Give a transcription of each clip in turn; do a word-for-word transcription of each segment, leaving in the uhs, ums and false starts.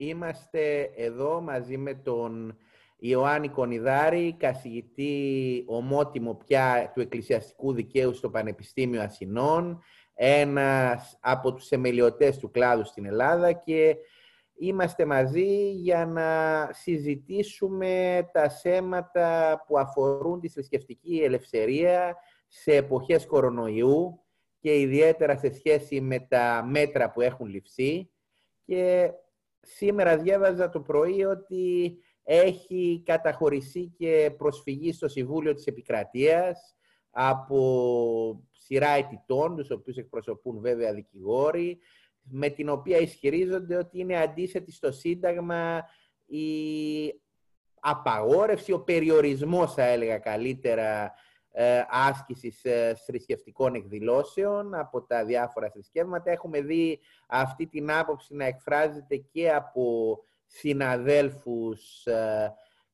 Είμαστε εδώ μαζί με τον Ιωάννη Κονιδάρη, καθηγητή ομότιμο πια του Εκκλησιαστικού Δικαίου στο Πανεπιστήμιο Αθηνών, ένας από τους θεμελιωτές του κλάδου στην Ελλάδα, και είμαστε μαζί για να συζητήσουμε τα θέματα που αφορούν τη θρησκευτική ελευθερία σε εποχές κορονοϊού και ιδιαίτερα σε σχέση με τα μέτρα που έχουν ληφθεί. Και σήμερα διάβαζα το πρωί ότι έχει καταχωρηθεί και προσφυγή στο Συμβούλιο της Επικρατείας από σειρά αιτητών, τους οποίους εκπροσωπούν βέβαια δικηγόροι, με την οποία ισχυρίζονται ότι είναι αντίθετη στο Σύνταγμα η απαγόρευση, ο περιορισμός, θα έλεγα καλύτερα, άσκησης θρησκευτικών εκδηλώσεων από τα διάφορα θρησκεύματα. Έχουμε δει αυτή την άποψη να εκφράζεται και από συναδέλφους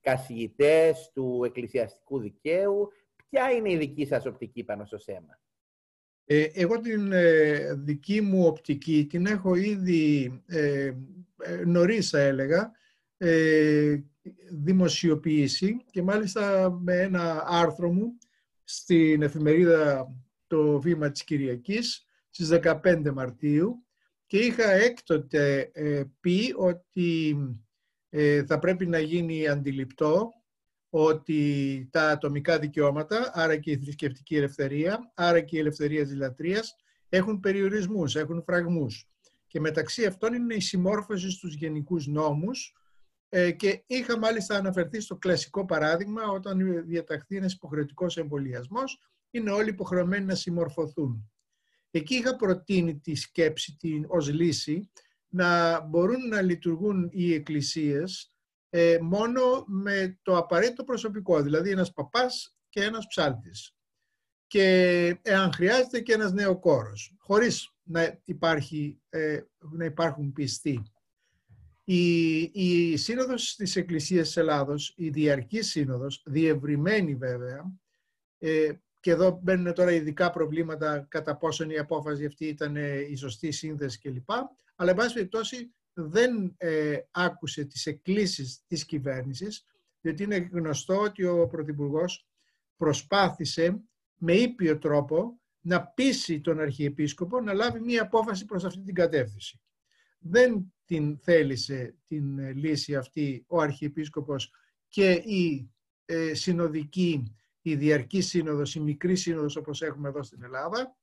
καθηγητές του Εκκλησιαστικού Δικαίου. Ποια είναι η δική σας οπτική πάνω στο θέμα? Ε, εγώ την ε, δική μου οπτική την έχω ήδη ε, νωρίς, θα έλεγα, ε, δημοσιοποιήσει, και μάλιστα με ένα άρθρο μου στην εφημερίδα «Το βήμα της Κυριακής» στις δεκαπέντε Μαρτίου, και είχα έκτοτε πει ότι θα πρέπει να γίνει αντιληπτό ότι τα ατομικά δικαιώματα, άρα και η θρησκευτική ελευθερία, άρα και η ελευθερία της λατρείας, έχουν περιορισμούς, έχουν φραγμούς. Και μεταξύ αυτών είναι η συμμόρφωση στους γενικούς νόμους, και είχα μάλιστα αναφερθεί στο κλασικό παράδειγμα, όταν διαταχθεί ένας υποχρεωτικός εμβολιασμός, είναι όλοι υποχρεωμένοι να συμμορφωθούν. Εκεί είχα προτείνει τη σκέψη την, ως λύση, να μπορούν να λειτουργούν οι εκκλησίες ε, μόνο με το απαραίτητο προσωπικό, δηλαδή ένας παπάς και ένας ψάλτης. Και εάν χρειάζεται και ένας νέο κόρος, χωρίς να, υπάρχει, ε, να υπάρχουν πιστοί. Η, η Σύνοδος της Εκκλησίας της Ελλάδος, η Διαρκής Σύνοδος, διευρυμένη βέβαια, ε, και εδώ μπαίνουν τώρα ειδικά προβλήματα κατά πόσον η απόφαση αυτή ήταν η σωστή σύνθεση κλπ. Αλλά, εν πάση περιπτώσει, δεν ε, άκουσε τις εκκλήσεις της κυβέρνησης, διότι είναι γνωστό ότι ο Πρωθυπουργός προσπάθησε με ήπιο τρόπο να πείσει τον Αρχιεπίσκοπο να λάβει μία απόφαση προς αυτή την κατεύθυνση. Δεν την θέλησε την λύση αυτή ο Αρχιεπίσκοπος και η ε, συνοδική, η διαρκή σύνοδος, η μικρή σύνοδος όπως έχουμε εδώ στην Ελλάδα,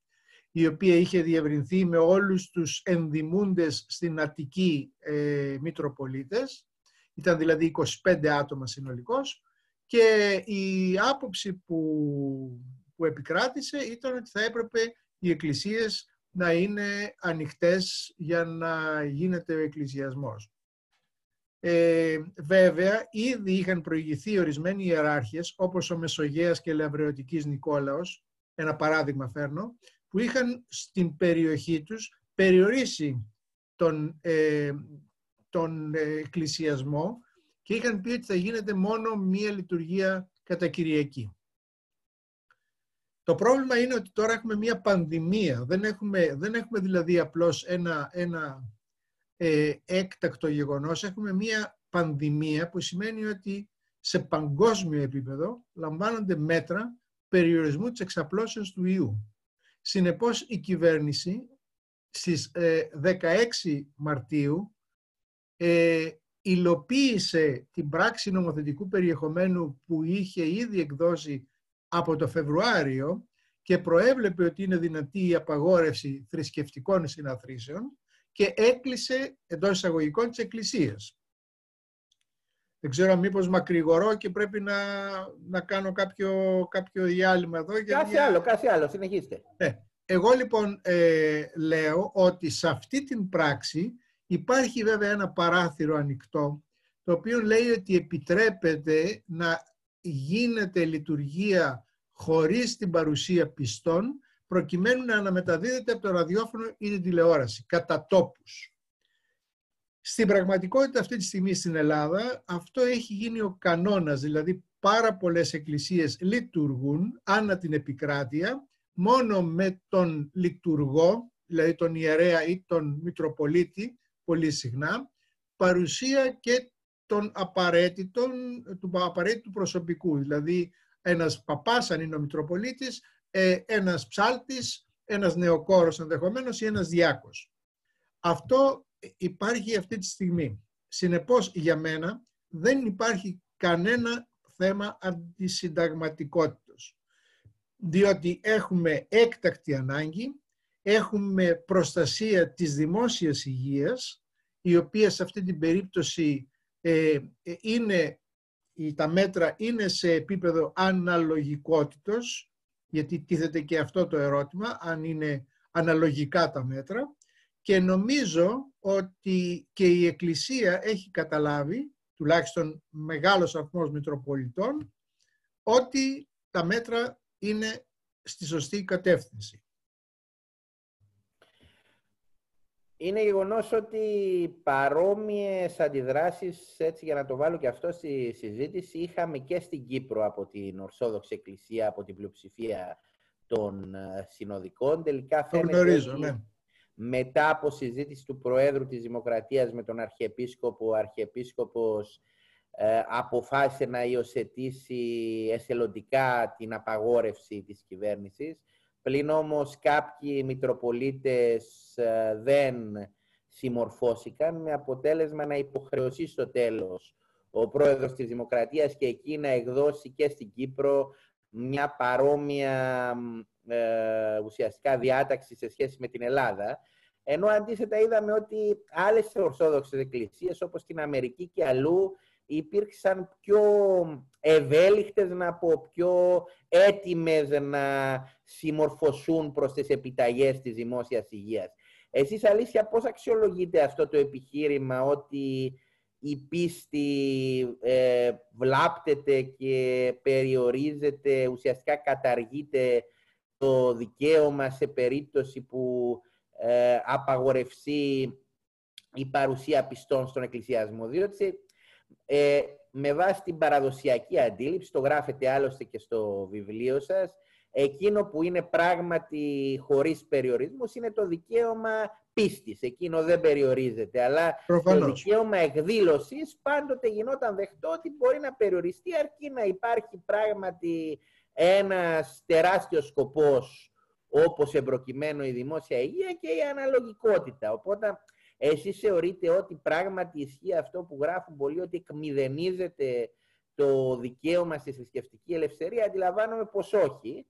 η οποία είχε διευρυνθεί με όλους τους ενδημούντες στην Αττική ε, Μητροπολίτες, ήταν δηλαδή είκοσι πέντε άτομα συνολικώς, και η άποψη που, που επικράτησε ήταν ότι θα έπρεπε οι εκκλησίες να είναι ανοιχτές για να γίνεται ο εκκλησιασμός. Ε, βέβαια, ήδη είχαν προηγηθεί ορισμένοι ιεράρχες, όπως ο Μεσογέας και Λαυραιωτικής Νικόλαος, ένα παράδειγμα φέρνω, που είχαν στην περιοχή τους περιορίσει τον, ε, τον εκκλησιασμό και είχαν πει ότι θα γίνεται μόνο μία λειτουργία κατά Κυριακή. Το πρόβλημα είναι ότι τώρα έχουμε μία πανδημία, δεν έχουμε, δεν έχουμε δηλαδή απλώς ένα, ένα ε, έκτακτο γεγονός, έχουμε μία πανδημία που σημαίνει ότι σε παγκόσμιο επίπεδο λαμβάνονται μέτρα περιορισμού της εξαπλώσεως του ιού. Συνεπώς η κυβέρνηση στις ε, δεκαέξι Μαρτίου ε, υλοποίησε την πράξη νομοθετικού περιεχομένου που είχε ήδη εκδώσει από το Φεβρουάριο και προέβλεπε ότι είναι δυνατή η απαγόρευση θρησκευτικών συναθρήσεων, και έκλεισε εντός εισαγωγικών τις εκκλησίες. Δεν ξέρω, μήπως μακρηγορώ και πρέπει να, να κάνω κάποιο, κάποιο διάλειμμα εδώ. Κάτι μια... άλλο, κάτι άλλο, συνεχίστε. Ε, εγώ λοιπόν ε, λέω ότι σε αυτή την πράξη υπάρχει βέβαια ένα παράθυρο ανοιχτό, το οποίο λέει ότι επιτρέπεται να γίνεται λειτουργία χωρίς την παρουσία πιστών, προκειμένου να αναμεταδίδεται από το ραδιόφωνο ή την τηλεόραση, κατά τόπους. Στην πραγματικότητα αυτή τη στιγμή στην Ελλάδα αυτό έχει γίνει ο κανόνας, δηλαδή πάρα πολλές εκκλησίες λειτουργούν ανά την επικράτεια μόνο με τον λειτουργό, δηλαδή τον ιερέα ή τον Μητροπολίτη πολύ συχνά, παρουσία και των απαραίτητων, του απαραίτητου προσωπικού. Δηλαδή ένας παπάς, αν είναι ο Μητροπολίτης, ένας ψάλτης, ένας νεοκόρος ενδεχομένως ή ένας διάκος. Αυτό υπάρχει αυτή τη στιγμή. Συνεπώς για μένα δεν υπάρχει κανένα θέμα αντισυνταγματικότητος, διότι έχουμε έκτακτη ανάγκη, έχουμε προστασία της δημόσιας υγείας, η οποία σε αυτή την περίπτωση ε, είναι, τα μέτρα είναι σε επίπεδο αναλογικότητος, γιατί τίθεται και αυτό το ερώτημα, αν είναι αναλογικά τα μέτρα, και νομίζω ότι και η Εκκλησία έχει καταλάβει, τουλάχιστον μεγάλος αριθμός Μητροπολιτών, ότι τα μέτρα είναι στη σωστή κατεύθυνση. Είναι γεγονός ότι παρόμοιες αντιδράσεις, έτσι για να το βάλω και αυτό στη συζήτηση, είχαμε και στην Κύπρο από την Ορθόδοξη Εκκλησία, από την πλειοψηφία των συνοδικών. Τελικά φαίνεται γνωρίζω, ναι. Μετά από συζήτηση του Προέδρου της Δημοκρατίας με τον Αρχιεπίσκοπο, ο Αρχιεπίσκοπος ε, αποφάσισε να υιοθετήσει εθελοντικά την απαγόρευση της κυβέρνησης. Πλην όμως κάποιοι Μητροπολίτες δεν συμμορφώθηκαν, με αποτέλεσμα να υποχρεωθεί στο τέλος ο Πρόεδρος της Δημοκρατίας και εκεί να εκδώσει και στην Κύπρο μια παρόμοια ε, ουσιαστικά διάταξη σε σχέση με την Ελλάδα. Ενώ αντίθετα είδαμε ότι άλλες ορθόδοξες εκκλησίες όπως στην Αμερική και αλλού υπήρξαν πιο ευέλικτες, να πω, πιο έτοιμες να συμμορφωσούν προς τις επιταγές της δημόσιας υγείας. Εσείς, Αλήθεια, πώς αξιολογείτε αυτό το επιχείρημα ότι η πίστη ε, βλάπτεται και περιορίζεται, ουσιαστικά καταργείται το δικαίωμα σε περίπτωση που ε, απαγορευθεί η παρουσία πιστών στον εκκλησιασμό? Διότι Ε, με βάση την παραδοσιακή αντίληψη, το γράφετε άλλωστε και στο βιβλίο σας, εκείνο που είναι πράγματι χωρίς περιορισμούς είναι το δικαίωμα πίστης. Εκείνο δεν περιορίζεται, αλλά προφανώς το δικαίωμα εκδήλωσης πάντοτε γινόταν δεκτό ότι μπορεί να περιοριστεί αρκεί να υπάρχει πράγματι ένας τεράστιος σκοπός, όπως εμπροκειμένο η δημόσια υγεία και η αναλογικότητα. Οπότε εσείς θεωρείτε ότι πράγματι ισχύει αυτό που γράφουν πολλοί, ότι εκμηδενίζεται το δικαίωμα στη θρησκευτική ελευθερία? Αντιλαμβάνομαι πως όχι.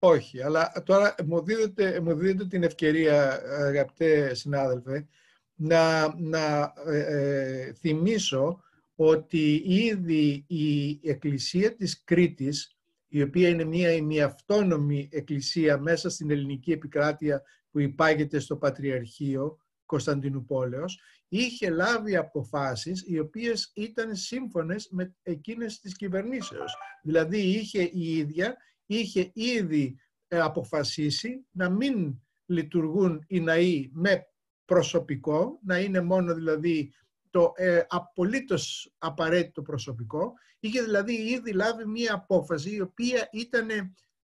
Όχι, αλλά τώρα μου δίδετε, μου δίδετε την ευκαιρία, αγαπητέ συνάδελφε, να, να ε, θυμίσω ότι ήδη η Εκκλησία της Κρήτης, η οποία είναι μια ημιαυτόνομη εκκλησία μέσα στην ελληνική επικράτεια που υπάγεται στο Πατριαρχείο Κωνσταντινουπόλεως, είχε λάβει αποφάσεις οι οποίες ήταν σύμφωνες με εκείνες της κυβερνήσεως. Δηλαδή είχε η ίδια, είχε ήδη αποφασίσει να μην λειτουργούν οι ναοί με προσωπικό, να είναι μόνο δηλαδή το ε, απολύτως απαραίτητο προσωπικό. Είχε δηλαδή ήδη λάβει μία απόφαση η οποία ήταν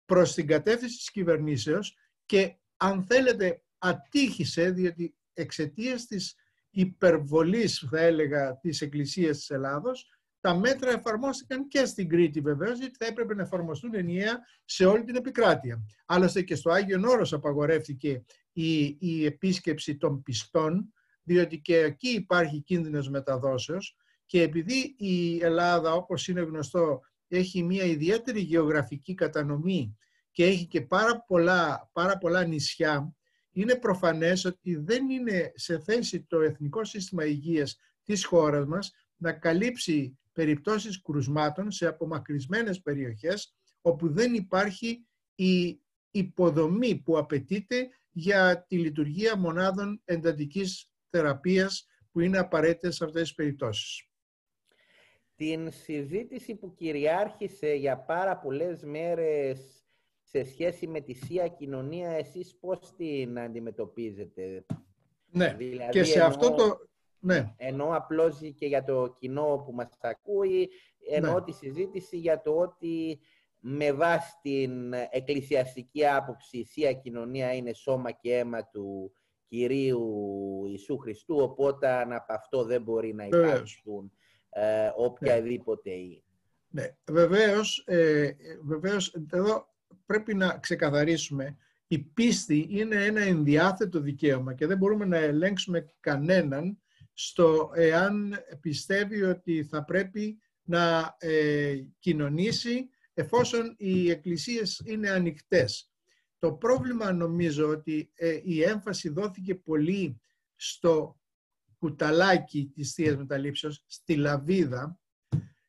προς την κατεύθυνση της κυβερνήσεως και, αν θέλετε, ατύχησε, διότι εξαιτίας της υπερβολής, θα έλεγα, της Εκκλησίας της Ελλάδος, τα μέτρα εφαρμόστηκαν και στην Κρήτη βεβαίως, γιατί θα έπρεπε να εφαρμοστούν ενιαία σε όλη την επικράτεια. Άλλωστε και στο Άγιον Όρος απαγορεύτηκε η, η επίσκεψη των πιστών, διότι και εκεί υπάρχει κίνδυνος μεταδόσεως, και επειδή η Ελλάδα, όπως είναι γνωστό, έχει μια ιδιαίτερη γεωγραφική κατανομή και έχει και πάρα πολλά, πάρα πολλά νησιά, είναι προφανές ότι δεν είναι σε θέση το Εθνικό Σύστημα Υγείας της χώρας μας να καλύψει περιπτώσεις κρουσμάτων σε απομακρυσμένες περιοχές όπου δεν υπάρχει η υποδομή που απαιτείται για τη λειτουργία μονάδων εντατικής θεραπείας που είναι απαραίτητες σε αυτές τις περιπτώσεις. Την συζήτηση που κυριάρχησε για πάρα πολλές μέρες σε σχέση με τη Θεία Κοινωνία, εσείς πώς την αντιμετωπίζετε? Ναι, δηλαδή, και σε ενώ, αυτό το... Ναι. Ενώ απλώς και για το κοινό που μας ακούει, ενώ ναι. τη συζήτηση για το ότι με βάση την εκκλησιαστική άποψη η Θεία Κοινωνία είναι σώμα και αίμα του Κυρίου Ιησού Χριστού, οπότε από αυτό δεν μπορεί να υπάρξουν ε, οποιαδήποτε ή. Ναι, βεβαίως, ε, βεβαίως εδώ πρέπει να ξεκαθαρίσουμε. Η πίστη είναι ένα ενδιάθετο δικαίωμα και δεν μπορούμε να ελέγξουμε κανέναν στο εάν πιστεύει ότι θα πρέπει να ε, κοινωνήσει, εφόσον οι εκκλησίες είναι ανοιχτές. Το πρόβλημα νομίζω ότι ε, η έμφαση δόθηκε πολύ στο κουταλάκι της Θείας Μεταλήψεως, στη λαβίδα,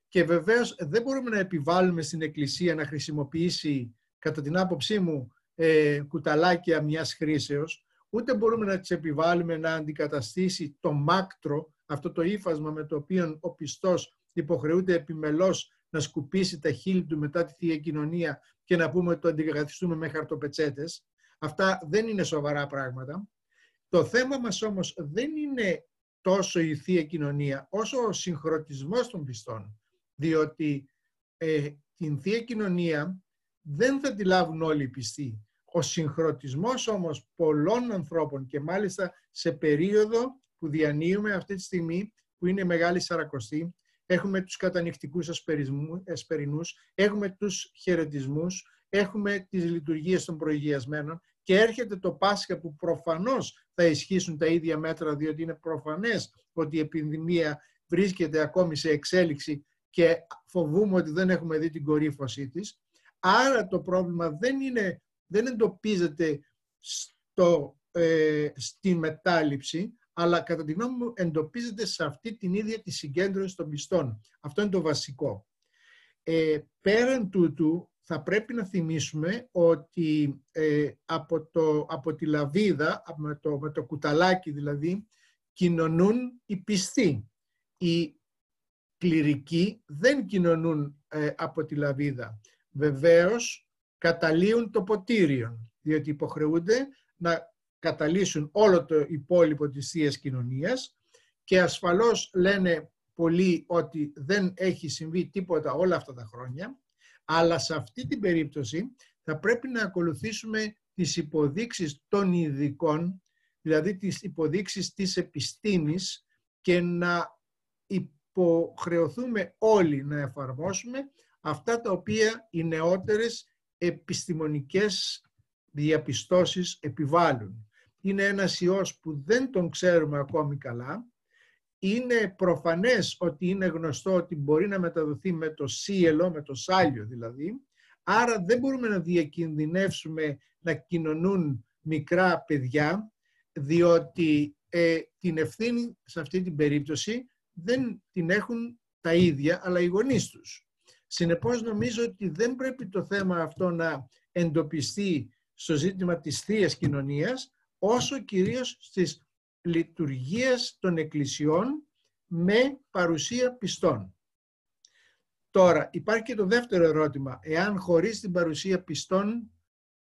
και βεβαίως δεν μπορούμε να επιβάλλουμε στην Εκκλησία να χρησιμοποιήσει, κατά την άποψή μου, ε, κουταλάκια μιας χρήσεως, ούτε μπορούμε να τις επιβάλλουμε να αντικαταστήσει το μάκτρο, αυτό το ύφασμα με το οποίο ο πιστός υποχρεούται επιμελώς να σκουπίσει τα χείλη του μετά τη Θεία Κοινωνία και να πούμε ότι το αντικαταστούμε με χαρτοπετσέτες. Αυτά δεν είναι σοβαρά πράγματα. Το θέμα μας όμως δεν είναι τόσο η Θεία Κοινωνία, όσο ο συγχρονισμός των πιστών. Διότι ε, την Θεία Κοινωνία δεν θα τη λάβουν όλοι οι πιστοί. Ο συγχρονισμός όμως πολλών ανθρώπων, και μάλιστα σε περίοδο που διανύουμε αυτή τη στιγμή, που είναι Μεγάλη Σαρακοστή, έχουμε τους κατανυκτικούς ασπερινούς, έχουμε τους χαιρετισμούς, έχουμε τις λειτουργίες των προηγιασμένων, και έρχεται το Πάσχα που προφανώς θα ισχύσουν τα ίδια μέτρα, διότι είναι προφανές ότι η επιδημία βρίσκεται ακόμη σε εξέλιξη και φοβούμε ότι δεν έχουμε δει την κορύφωσή της. Άρα το πρόβλημα δεν, είναι, δεν εντοπίζεται στο, ε, στη μετάληψη, αλλά κατά τη γνώμη μου εντοπίζεται σε αυτή την ίδια τη συγκέντρωση των πιστών. Αυτό είναι το βασικό. Ε, πέραν τούτου θα πρέπει να θυμίσουμε ότι ε, από, το, από τη λαβίδα, με το, με το κουταλάκι δηλαδή, κοινωνούν οι πιστοί. Οι κληρικοί δεν κοινωνούν ε, από τη λαβίδα. Βεβαίως καταλύουν το ποτήριον, διότι υποχρεούνται να καταλύσουν όλο το υπόλοιπο της Θείας Κοινωνίας, και ασφαλώς λένε πολλοί ότι δεν έχει συμβεί τίποτα όλα αυτά τα χρόνια, αλλά σε αυτή την περίπτωση θα πρέπει να ακολουθήσουμε τις υποδείξεις των ειδικών, δηλαδή τις υποδείξεις της επιστήμης, και να υποχρεωθούμε όλοι να εφαρμόσουμε αυτά τα οποία οι νεότερες επιστημονικές διαπιστώσεις επιβάλλουν. Είναι ένας ιός που δεν τον ξέρουμε ακόμη καλά. Είναι προφανές ότι είναι γνωστό ότι μπορεί να μεταδοθεί με το σύελο, με το σάλιο δηλαδή. Άρα δεν μπορούμε να διακινδυνεύσουμε να κοινωνούν μικρά παιδιά, διότι ε, την ευθύνη σε αυτή την περίπτωση δεν την έχουν τα ίδια, αλλά οι γονείς τους. Συνεπώς νομίζω ότι δεν πρέπει το θέμα αυτό να εντοπιστεί στο ζήτημα της Θείας Κοινωνίας, όσο κυρίως στις λειτουργίες των εκκλησιών με παρουσία πιστών. Τώρα, υπάρχει και το δεύτερο ερώτημα. Εάν χωρίς την παρουσία πιστών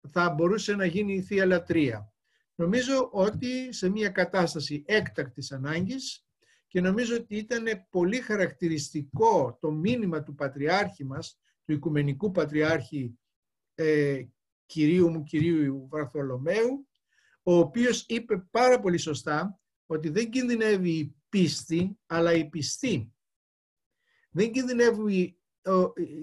θα μπορούσε να γίνει η Θεία Λατρεία. Νομίζω ότι σε μια κατάσταση έκτακτης ανάγκης, και νομίζω ότι ήταν πολύ χαρακτηριστικό το μήνυμα του Πατριάρχη μας, του Οικουμενικού Πατριάρχη ε, κυρίου μου, κυρίου Βαρθολομαίου, ο οποίος είπε πάρα πολύ σωστά ότι δεν κινδυνεύει η πίστη, αλλά η πιστή. Δεν κινδυνεύει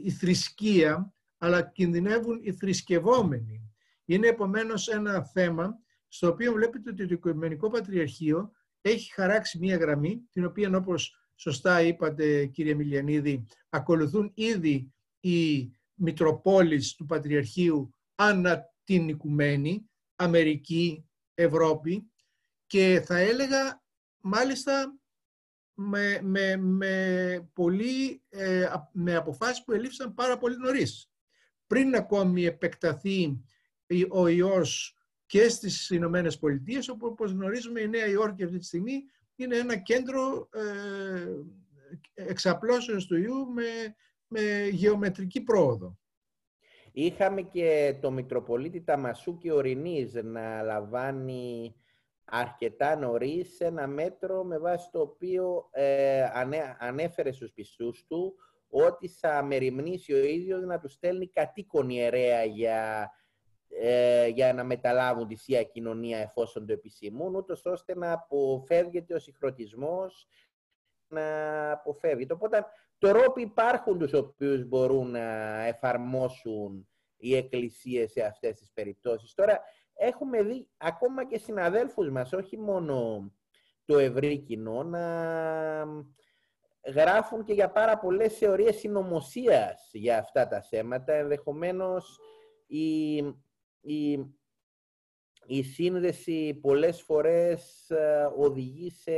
η θρησκεία, αλλά κινδυνεύουν οι θρησκευόμενοι. Είναι επομένως ένα θέμα στο οποίο βλέπετε ότι το Οικουμενικό Πατριαρχείο έχει χαράξει μία γραμμή, την οποία, όπως σωστά είπατε κύριε Μιλιανίδη, ακολουθούν ήδη οι Μητροπόλεις του Πατριαρχείου ανά την Οικουμένη, Αμερική, Ευρώπη, και θα έλεγα μάλιστα με, με, με, πολύ, ε, με αποφάσεις που ελήφθησαν πάρα πολύ νωρίς. Πριν ακόμη επεκταθεί ο ιός και στις Ηνωμένες Πολιτείες, όπου, όπως γνωρίζουμε, η Νέα Υόρκη αυτή τη στιγμή είναι ένα κέντρο ε, εξαπλώσεως του ιού με, με γεωμετρική πρόοδο. Είχαμε και το Μητροπολίτη Ταμασού και Ορεινής να λαμβάνει αρκετά νωρίς ένα μέτρο με βάση το οποίο ε, ανέ, ανέφερε στους πιστούς του ότι θα μεριμνήσει ο ίδιος να τους στέλνει κατοίκον ιερέα για ε, για να μεταλάβουν τη Θεία Κοινωνία εφόσον το επισημούν, ούτως ώστε να αποφεύγεται ο συγχρονισμός, να αποφεύγεται. Οπότε, τώρα που υπάρχουν τους οποίους μπορούν να εφαρμόσουν οι εκκλησίες σε αυτές τις περιπτώσεις. Τώρα, έχουμε δει ακόμα και συναδέλφους μας, όχι μόνο το ευρύ κοινό, να γράφουν και για πάρα πολλές θεωρίες συνωμοσίας για αυτά τα θέματα. Ενδεχομένως η, η, η σύνδεση πολλές φορές οδηγεί σε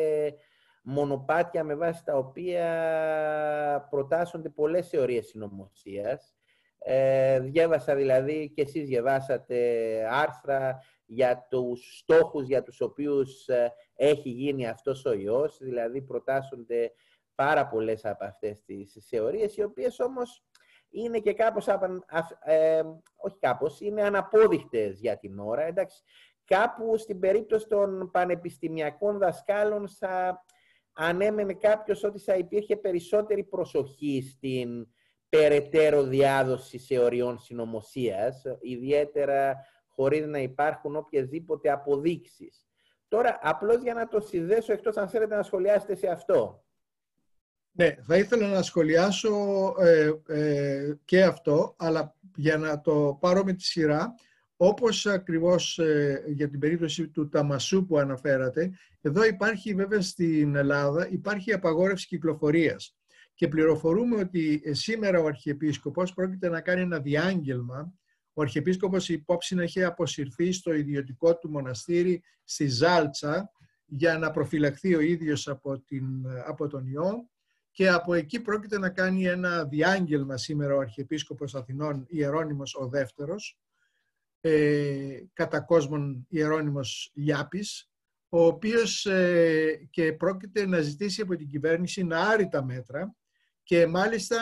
μονοπάτια με βάση τα οποία προτάσσονται πολλές θεωρίες συνωμοσίας. Ε, διέβασα δηλαδή, και εσείς διαβάσατε άρθρα για τους στόχους για τους οποίους έχει γίνει αυτός ο ιός, δηλαδή προτάσσονται πάρα πολλές από αυτές τις θεωρίες, οι οποίες όμως είναι και κάπως, ε, όχι κάπως, είναι αναπόδεικτες για την ώρα. Εντάξει, κάπου στην περίπτωση των πανεπιστημιακών δασκάλων θα ανέμενε κάποιος ότι θα υπήρχε περισσότερη προσοχή στην περαιτέρω διάδοση θεωριών συνωμοσίας, ιδιαίτερα χωρίς να υπάρχουν οποιασδήποτε αποδείξεις. Τώρα, απλώς για να το συνδέσω, εκτός αν θέλετε να σχολιάσετε σε αυτό. Ναι, θα ήθελα να σχολιάσω ε, ε, και αυτό, αλλά για να το πάρω με τη σειρά, όπως ακριβώς ε, για την περίπτωση του Ταμασού που αναφέρατε, εδώ υπάρχει βέβαια στην Ελλάδα, υπάρχει απαγόρευση κυκλοφορίας. Και πληροφορούμε ότι σήμερα ο Αρχιεπίσκοπος πρόκειται να κάνει ένα διάγγελμα. Ο Αρχιεπίσκοπος υπόψιν είχε αποσυρθεί στο ιδιωτικό του μοναστήρι στη Ζάλτσα για να προφυλαχθεί ο ίδιος από, την, από τον ιό, και από εκεί πρόκειται να κάνει ένα διάγγελμα σήμερα ο Αρχιεπίσκοπος Αθηνών, Ιερώνυμος ο Δεύτερος, ε, κατά κόσμον Ιερώνυμος Λιάπης, ο οποίος ε, και πρόκειται να ζητήσει από την κυβέρνηση να άρει τα μέτρα, και μάλιστα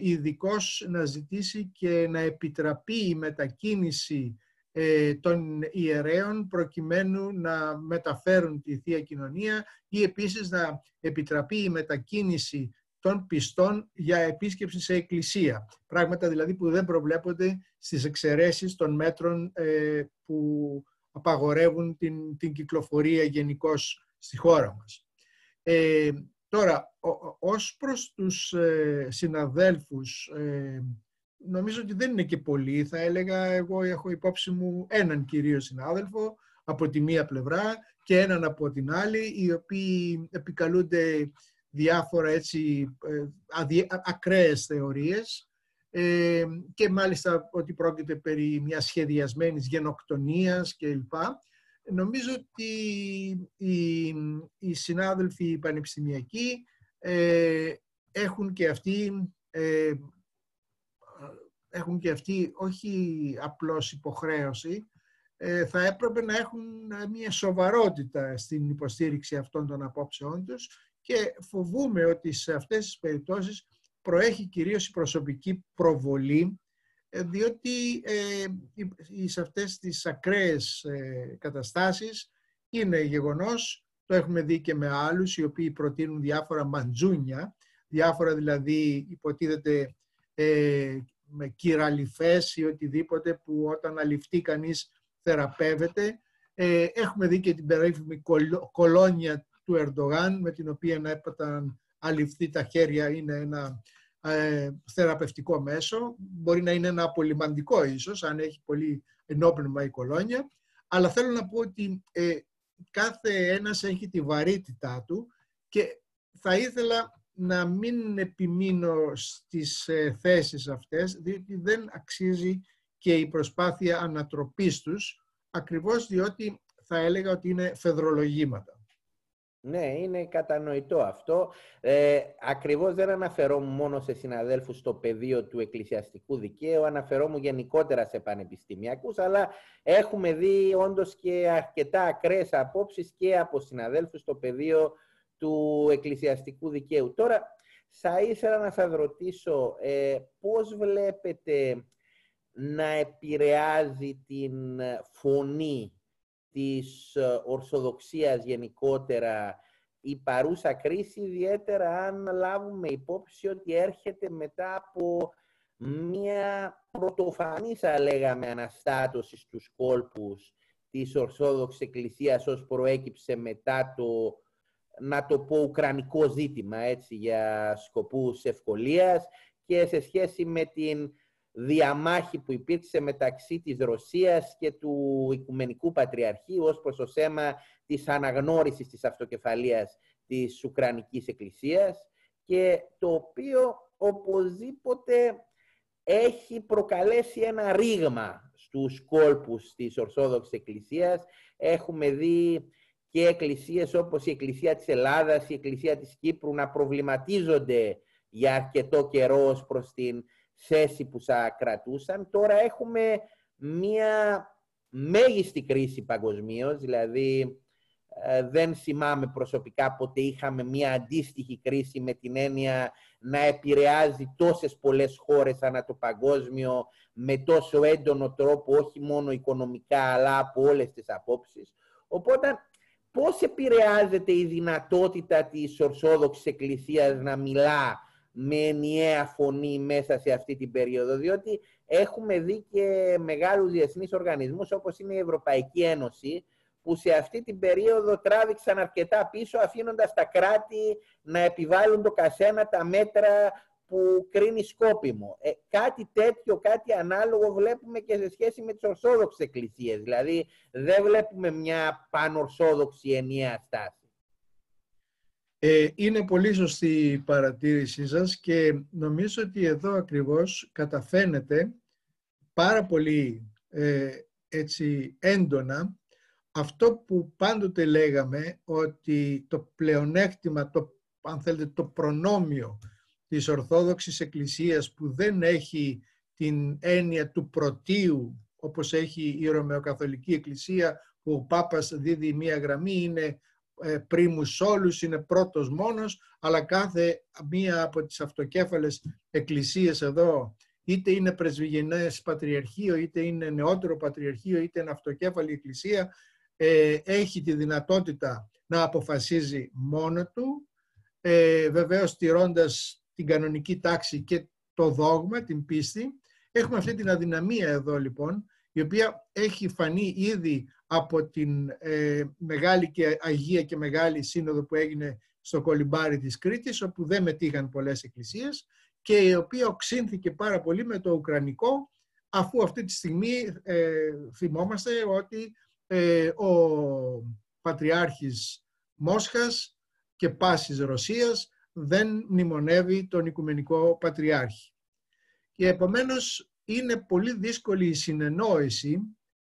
ειδικώς να ζητήσει και να επιτραπεί η μετακίνηση ε, των ιερέων προκειμένου να μεταφέρουν τη Θεία Κοινωνία, ή επίσης να επιτραπεί η μετακίνηση των πιστών για επίσκεψη σε εκκλησία. Πράγματα δηλαδή που δεν προβλέπονται στις εξαιρέσεις των μέτρων ε, που απαγορεύουν την, την κυκλοφορία γενικώς στη χώρα μας. Ε, Τώρα, ως προς τους ε, συναδέλφους, ε, νομίζω ότι δεν είναι και πολλοί, θα έλεγα. Εγώ έχω υπόψη μου έναν κυρίο συνάδελφο από τη μία πλευρά και έναν από την άλλη, οι οποίοι επικαλούνται διάφορα έτσι αδι, ακραίες θεωρίες, ε, και μάλιστα ότι πρόκειται περί μιας σχεδιασμένης γενοκτονίας κλπ. Νομίζω ότι οι, οι συνάδελφοι οι πανεπιστημιακοί ε, έχουν και αυτοί, ε, έχουν και αυτοί όχι απλώς υποχρέωση, ε, θα έπρεπε να έχουν μια σοβαρότητα στην υποστήριξη αυτών των απόψεών τους, και φοβούμε ότι σε αυτές τις περιπτώσεις προέχει κυρίως η προσωπική προβολή, διότι ε, σε αυτές τις ακραίες ε, καταστάσεις είναι γεγονός, το έχουμε δει και με άλλους οι οποίοι προτείνουν διάφορα μαντζούνια, διάφορα δηλαδή υποτίθεται ε, με κυραλιφές ή οτιδήποτε που όταν αληφθεί κανείς θεραπεύεται. Ε, έχουμε δει και την περίφημη κολόνια του Ερντογάν, με την οποία έπαταν αληφθεί τα χέρια, είναι ένα θεραπευτικό μέσο, μπορεί να είναι ένα απολυμαντικό ίσως αν έχει πολύ ενόπνευμα η κολόνια, αλλά θέλω να πω ότι ε, κάθε ένας έχει τη βαρύτητά του, και θα ήθελα να μην επιμείνω στις ε, θέσεις αυτές, διότι δεν αξίζει και η προσπάθεια ανατροπής τους, ακριβώς διότι θα έλεγα ότι είναι φεδρολογήματα. Ναι, είναι κατανοητό αυτό. Ε, ακριβώς δεν αναφερόμουν μόνο σε συναδέλφους στο πεδίο του εκκλησιαστικού δικαίου, αναφερόμουν γενικότερα σε πανεπιστημιακούς, αλλά έχουμε δει όντως και αρκετά ακραίες απόψεις και από συναδέλφους στο πεδίο του εκκλησιαστικού δικαίου. Τώρα, θα ήθελα να σας ρωτήσω ε, πώς βλέπετε να επηρεάζει την φωνή της Ορθοδοξίας γενικότερα η παρούσα κρίση, ιδιαίτερα αν λάβουμε υπόψη ότι έρχεται μετά από μια πρωτοφανή, θα λέγαμε, αναστάτωση στους κόλπους της Ορθόδοξης Εκκλησίας ως προέκυψε μετά το, να το πω, ουκρανικό ζήτημα, έτσι, για σκοπούς ευκολίας και σε σχέση με την διαμάχη που υπήρξε μεταξύ της Ρωσίας και του Οικουμενικού Πατριαρχείου ως προς το θέμα της αναγνώρισης της αυτοκεφαλίας της Ουκρανικής Εκκλησίας, και το οποίο οπωσδήποτε έχει προκαλέσει ένα ρήγμα στους κόλπους της Ορθόδοξης Εκκλησίας. Έχουμε δει και εκκλησίες όπως η Εκκλησία της Ελλάδας, η Εκκλησία της Κύπρου να προβληματίζονται για αρκετό καιρό ως προς την θέση που θα κρατούσαν. Τώρα έχουμε μία μέγιστη κρίση παγκοσμίως, δηλαδή ε, δεν θυμάμαι προσωπικά ποτέ είχαμε μία αντίστοιχη κρίση με την έννοια να επηρεάζει τόσες πολλές χώρες ανά το παγκόσμιο με τόσο έντονο τρόπο, όχι μόνο οικονομικά αλλά από όλες τις απόψεις. Οπότε πώς επηρεάζεται η δυνατότητα της Ορθόδοξης Εκκλησίας να μιλά με ενιαία φωνή μέσα σε αυτή την περίοδο, διότι έχουμε δει και μεγάλους διεθνείς οργανισμούς όπως είναι η Ευρωπαϊκή Ένωση, που σε αυτή την περίοδο τράβηξαν αρκετά πίσω, αφήνοντας τα κράτη να επιβάλλουν το καθένα τα μέτρα που κρίνει σκόπιμο. Ε, κάτι τέτοιο, κάτι ανάλογο βλέπουμε και σε σχέση με τις Ορθόδοξες Εκκλησίες. Δηλαδή δεν βλέπουμε μια πανορθόδοξη ενιαία στάση. Είναι πολύ σωστή η παρατήρησή σας και νομίζω ότι εδώ ακριβώς καταφαίνεται πάρα πολύ ε, έτσι έντονα αυτό που πάντοτε λέγαμε, ότι το πλεονέκτημα, το, αν θέλετε, το προνόμιο της Ορθόδοξης Εκκλησίας, που δεν έχει την έννοια του πρωτίου όπως έχει η Ρωμαιοκαθολική Εκκλησία, που ο Πάπας δίδει μία γραμμή, είναι πρίμους όλους, είναι πρώτος μόνος, αλλά κάθε μία από τις αυτοκέφαλες εκκλησίες εδώ, είτε είναι πρεσβυγενές πατριαρχείο, είτε είναι νεότερο πατριαρχείο, είτε είναι αυτοκέφαλη εκκλησία, ε, έχει τη δυνατότητα να αποφασίζει μόνο του, ε, βεβαίως στηρώντας την κανονική τάξη και το δόγμα, την πίστη. Έχουμε αυτή την αδυναμία εδώ λοιπόν, η οποία έχει φανεί ήδη από την ε, μεγάλη και Αγία και Μεγάλη Σύνοδο που έγινε στο Κολυμπάρι της Κρήτης, όπου δεν μετήχαν πολλές εκκλησίες και η οποία οξύνθηκε πάρα πολύ με το Ουκρανικό, αφού αυτή τη στιγμή ε, θυμόμαστε ότι ε, ο Πατριάρχης Μόσχας και Πάσης Ρωσίας δεν μνημονεύει τον Οικουμενικό Πατριάρχη. Και επομένως είναι πολύ δύσκολη η συνεννόηση,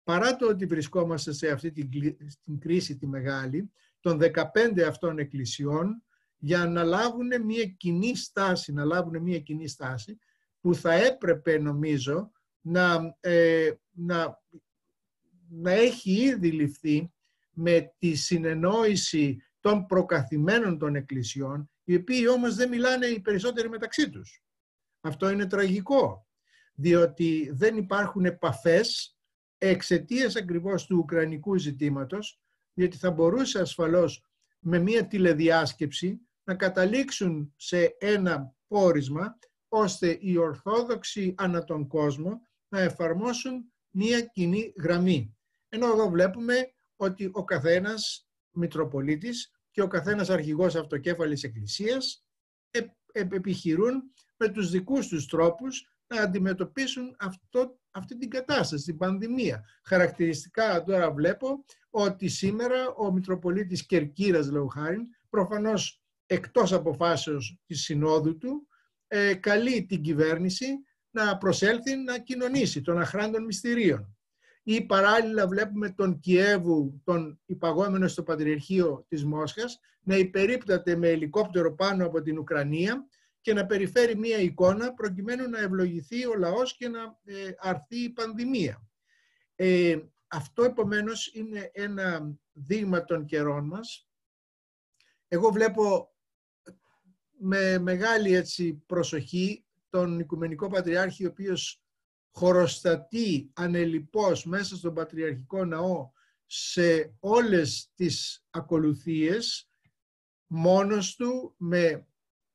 παρά το ότι βρισκόμαστε σε αυτή την κρίση τη μεγάλη των δεκαπέντε αυτών εκκλησιών, για να λάβουν μια κοινή στάση, να λάβουν μια κοινή στάση που θα έπρεπε νομίζω να, ε, να, να έχει ήδη ληφθεί με τη συνεννόηση των προκαθημένων των εκκλησιών, οι οποίοι όμως δεν μιλάνε οι περισσότεροι μεταξύ τους. Αυτό είναι τραγικό, διότι δεν υπάρχουν επαφές εξαιτίας ακριβώς του ουκρανικού ζητήματος, διότι θα μπορούσε ασφαλώς με μία τηλεδιάσκεψη να καταλήξουν σε ένα πόρισμα, ώστε οι Ορθόδοξοι ανά τον κόσμο να εφαρμόσουν μία κοινή γραμμή. Ενώ εδώ βλέπουμε ότι ο καθένας Μητροπολίτης και ο καθένας αρχηγός αυτοκέφαλης εκκλησίας επιχειρούν με τους δικούς τους τρόπους να αντιμετωπίσουν αυτό, αυτή την κατάσταση, την πανδημία. Χαρακτηριστικά τώρα βλέπω ότι σήμερα ο Μητροπολίτης Κερκύρας Λεουχάριν, προφανώς εκτός αποφάσεως της συνόδου του, ε, καλεί την κυβέρνηση να προσέλθει να κοινωνήσει των αχράντων μυστηρίων. Ή παράλληλα βλέπουμε τον Κιέβου, τον υπαγόμενο στο Πατριαρχείο της Μόσχας, να υπερίπταται με ελικόπτερο πάνω από την Ουκρανία και να περιφέρει μία εικόνα προκειμένου να ευλογηθεί ο λαός και να ε, αρθεί η πανδημία. Ε, αυτό επομένως είναι ένα δείγμα των καιρών μας. Εγώ βλέπω με μεγάλη έτσι, προσοχή τον Οικουμενικό Πατριάρχη, ο οποίος χωροστατεί ανελιπώς μέσα στον Πατριαρχικό Ναό σε όλες τις ακολουθίες, μόνος του, με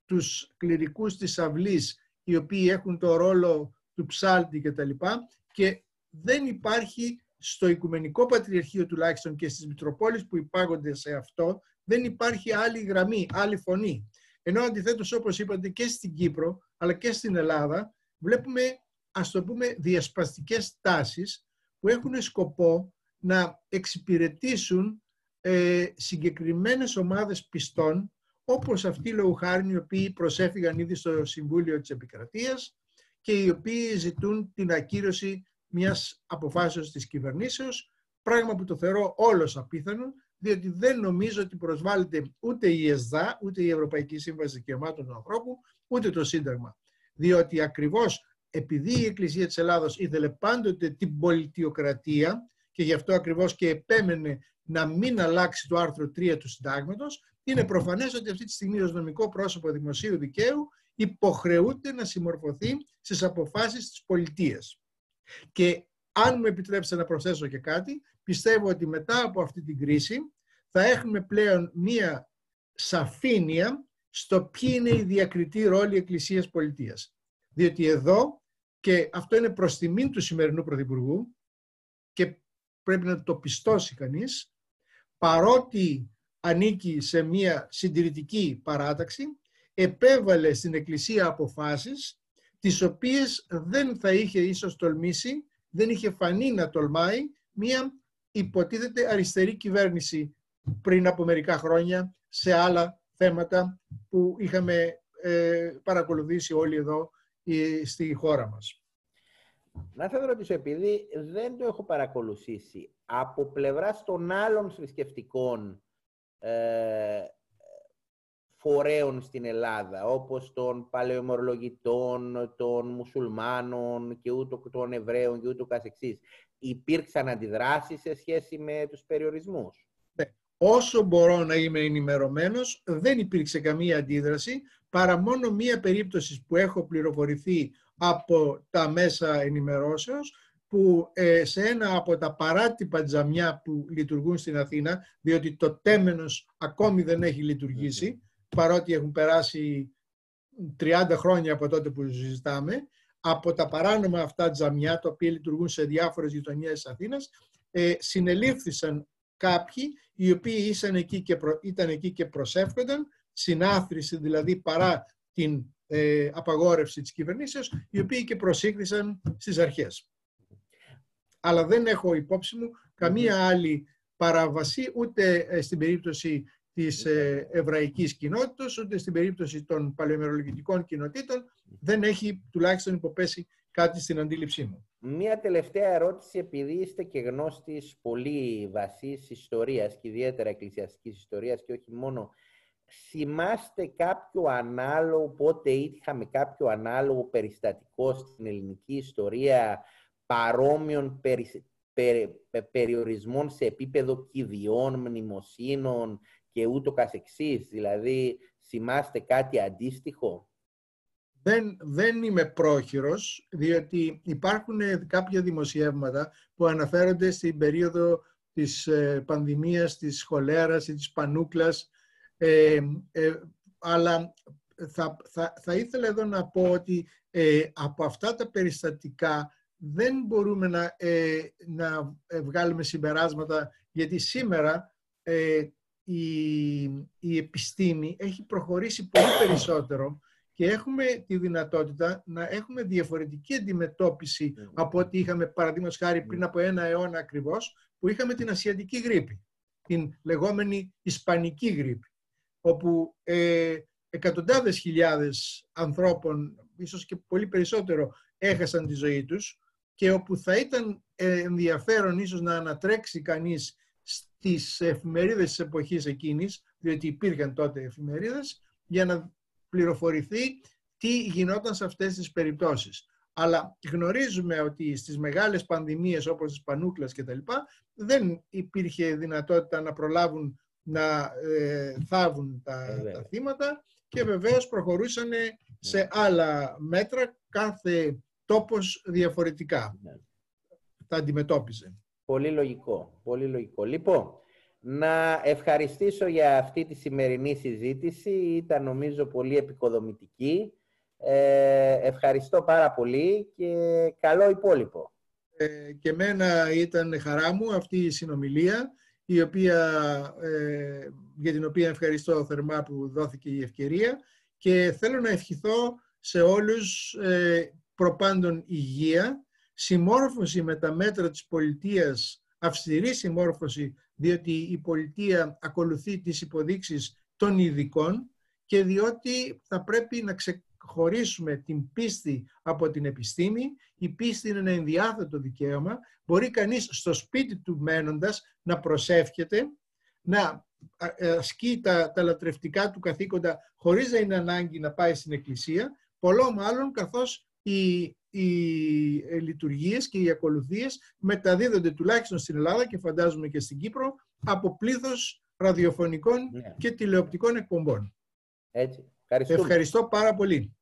τους κληρικούς της αυλής οι οποίοι έχουν το ρόλο του ψάλτη κτλ. Και, και δεν υπάρχει στο Οικουμενικό Πατριαρχείο τουλάχιστον και στις Μητροπόλεις που υπάγονται σε αυτό, δεν υπάρχει άλλη γραμμή, άλλη φωνή. Ενώ αντιθέτως, όπως είπατε, και στην Κύπρο αλλά και στην Ελλάδα βλέπουμε, ας το πούμε, διασπαστικές τάσεις που έχουν σκοπό να εξυπηρετήσουν ε, συγκεκριμένες ομάδες πιστών, όπως αυτοί οι Λεουχάριν, οι οποίοι προσέφυγαν ήδη στο Συμβούλιο της Επικρατείας και οι οποίοι ζητούν την ακύρωση μιας αποφάσεως της κυβερνήσεως, πράγμα που το θεωρώ όλος απίθανο, διότι δεν νομίζω ότι προσβάλλεται ούτε η ΕΣΔΑ, ούτε η Ευρωπαϊκή Σύμβαση Δικαιωμάτων του Ανθρώπου, ούτε το Σύνταγμα. Διότι ακριβώς επειδή η Εκκλησία της Ελλάδος ήθελε πάντοτε την πολιτιοκρατία και γι' αυτό ακριβώς και επέμενε να μην αλλάξει το άρθρο τρία του Συντάγματος, είναι προφανές ότι αυτή τη στιγμή ως νομικό πρόσωπο δημοσίου δικαίου υποχρεούται να συμμορφωθεί στις αποφάσεις της πολιτείας. Και αν μου επιτρέψετε να προσθέσω και κάτι, πιστεύω ότι μετά από αυτή την κρίση θα έχουμε πλέον μία σαφήνεια στο ποιοι είναι οι διακριτοί ρόλοι Εκκλησίας Πολιτείας. Διότι εδώ, και αυτό είναι προς τιμήν του σημερινού Πρωθυπουργού και πρέπει να το πιστώσει κανείς, παρότι ανήκει σε μία συντηρητική παράταξη, επέβαλε στην Εκκλησία αποφάσεις τις οποίες δεν θα είχε ίσως τολμήσει, δεν είχε φανεί να τολμάει μία υποτίθεται αριστερή κυβέρνηση πριν από μερικά χρόνια σε άλλα θέματα που είχαμε ε, παρακολουθήσει όλοι εδώ ε, στη χώρα μας. Να θα ρωτήσω, επειδή δεν το έχω παρακολουθήσει, από πλευράς των άλλων θρησκευτικών ε, φορέων στην Ελλάδα, όπως των παλαιομορολογητών, των μουσουλμάνων και ούτω των Εβραίων και ούτω καθεξής, υπήρξαν αντιδράσεις σε σχέση με τους περιορισμούς? Ναι. Όσο μπορώ να είμαι ενημερωμένος, δεν υπήρξε καμία αντίδραση, παρά μόνο μία περίπτωση που έχω πληροφορηθεί από τα μέσα ενημερώσεως, που ε, σε ένα από τα παράτυπα τζαμιά που λειτουργούν στην Αθήνα, διότι το τέμενος ακόμη δεν έχει λειτουργήσει, παρότι έχουν περάσει τριάντα χρόνια από τότε που συζητάμε, από τα παράνομα αυτά τζαμιά, τα οποία λειτουργούν σε διάφορες γειτονιές της Αθήνας, ε, συνελήφθησαν κάποιοι οι οποίοι ήσαν εκεί και προ, ήταν εκεί και προσεύχονταν, συνάθρηση δηλαδή παρά την ε, απαγόρευση της κυβερνήσεως, οι οποίοι και προσήχθησαν στις αρχές. Αλλά δεν έχω υπόψη μου καμία άλλη παραβασή, ούτε ε, στην περίπτωση της ε, εβραϊκής κοινότητας, ούτε στην περίπτωση των παλαιομερολογητικών κοινοτήτων δεν έχει τουλάχιστον υποπέσει κάτι στην αντίληψή μου. Μία τελευταία ερώτηση, επειδή είστε και γνώστης πολύ βασής ιστορίας και ιδιαίτερα εκκλησιαστικής ιστορίας και όχι μόνο. Θυμάστε κάποιο ανάλογο, πότε είχαμε κάποιο ανάλογο περιστατικό στην ελληνική ιστορία παρόμοιων περι, περι, περιορισμών σε επίπεδο κηδιών, μνημοσύνων και ούτω καθεξής? Δηλαδή, θυμάστε κάτι αντίστοιχο? Δεν, δεν είμαι πρόχειρος, διότι υπάρχουν κάποια δημοσιεύματα που αναφέρονται στην περίοδο της πανδημίας, της χολέρας ή της πανούκλας, ε, ε, αλλά θα, θα, θα ήθελα εδώ να πω ότι ε, από αυτά τα περιστατικά δεν μπορούμε να, ε, να βγάλουμε συμπεράσματα, γιατί σήμερα ε, Η, η επιστήμη έχει προχωρήσει πολύ περισσότερο και έχουμε τη δυνατότητα να έχουμε διαφορετική αντιμετώπιση από ό,τι είχαμε, παραδείγματος χάρη, πριν από ένα αιώνα ακριβώς, που είχαμε την ασιατική γρίπη, την λεγόμενη ισπανική γρίπη, όπου ε, εκατοντάδες χιλιάδες ανθρώπων, ίσως και πολύ περισσότερο, έχασαν τη ζωή τους και όπου θα ήταν ενδιαφέρον ίσως να ανατρέξει κανείς τις εφημερίδες της εποχής εκείνης, διότι υπήρχαν τότε εφημερίδες, για να πληροφορηθεί τι γινόταν σε αυτές τις περιπτώσεις. Αλλά γνωρίζουμε ότι στις μεγάλες πανδημίες όπως της πανούκλας και τα λοιπά, δεν υπήρχε δυνατότητα να προλάβουν να ε, θάβουν τα, τα θύματα και βεβαίως προχωρούσαν σε άλλα μέτρα, κάθε τόπος διαφορετικά τα αντιμετώπιζε. Πολύ λογικό, πολύ λογικό. Λοιπόν, να ευχαριστήσω για αυτή τη σημερινή συζήτηση. Ήταν νομίζω πολύ επικοδομητική. Ε, ευχαριστώ πάρα πολύ και καλό υπόλοιπο. Ε, και μένα ήταν χαρά μου αυτή η συνομιλία, η οποία, ε, για την οποία ευχαριστώ θερμά που δόθηκε η ευκαιρία, και θέλω να ευχηθώ σε όλους ε, προπάντων υγεία, συμμόρφωση με τα μέτρα της πολιτείας, αυστηρή συμμόρφωση, διότι η πολιτεία ακολουθεί τις υποδείξεις των ειδικών, και διότι θα πρέπει να ξεχωρίσουμε την πίστη από την επιστήμη. Η πίστη είναι ένα ενδιάθετο δικαίωμα. Μπορεί κανείς στο σπίτι του μένοντας να προσεύχεται, να ασκεί τα, τα λατρευτικά του καθήκοντα χωρίς να είναι ανάγκη να πάει στην εκκλησία, πολλό μάλλον καθώς η οι λειτουργίες και οι ακολουθίες μεταδίδονται, τουλάχιστον στην Ελλάδα και φαντάζομαι και στην Κύπρο, από πλήθος ραδιοφωνικών yeah. και τηλεοπτικών εκπομπών. Έτσι. Ευχαριστώ πάρα πολύ.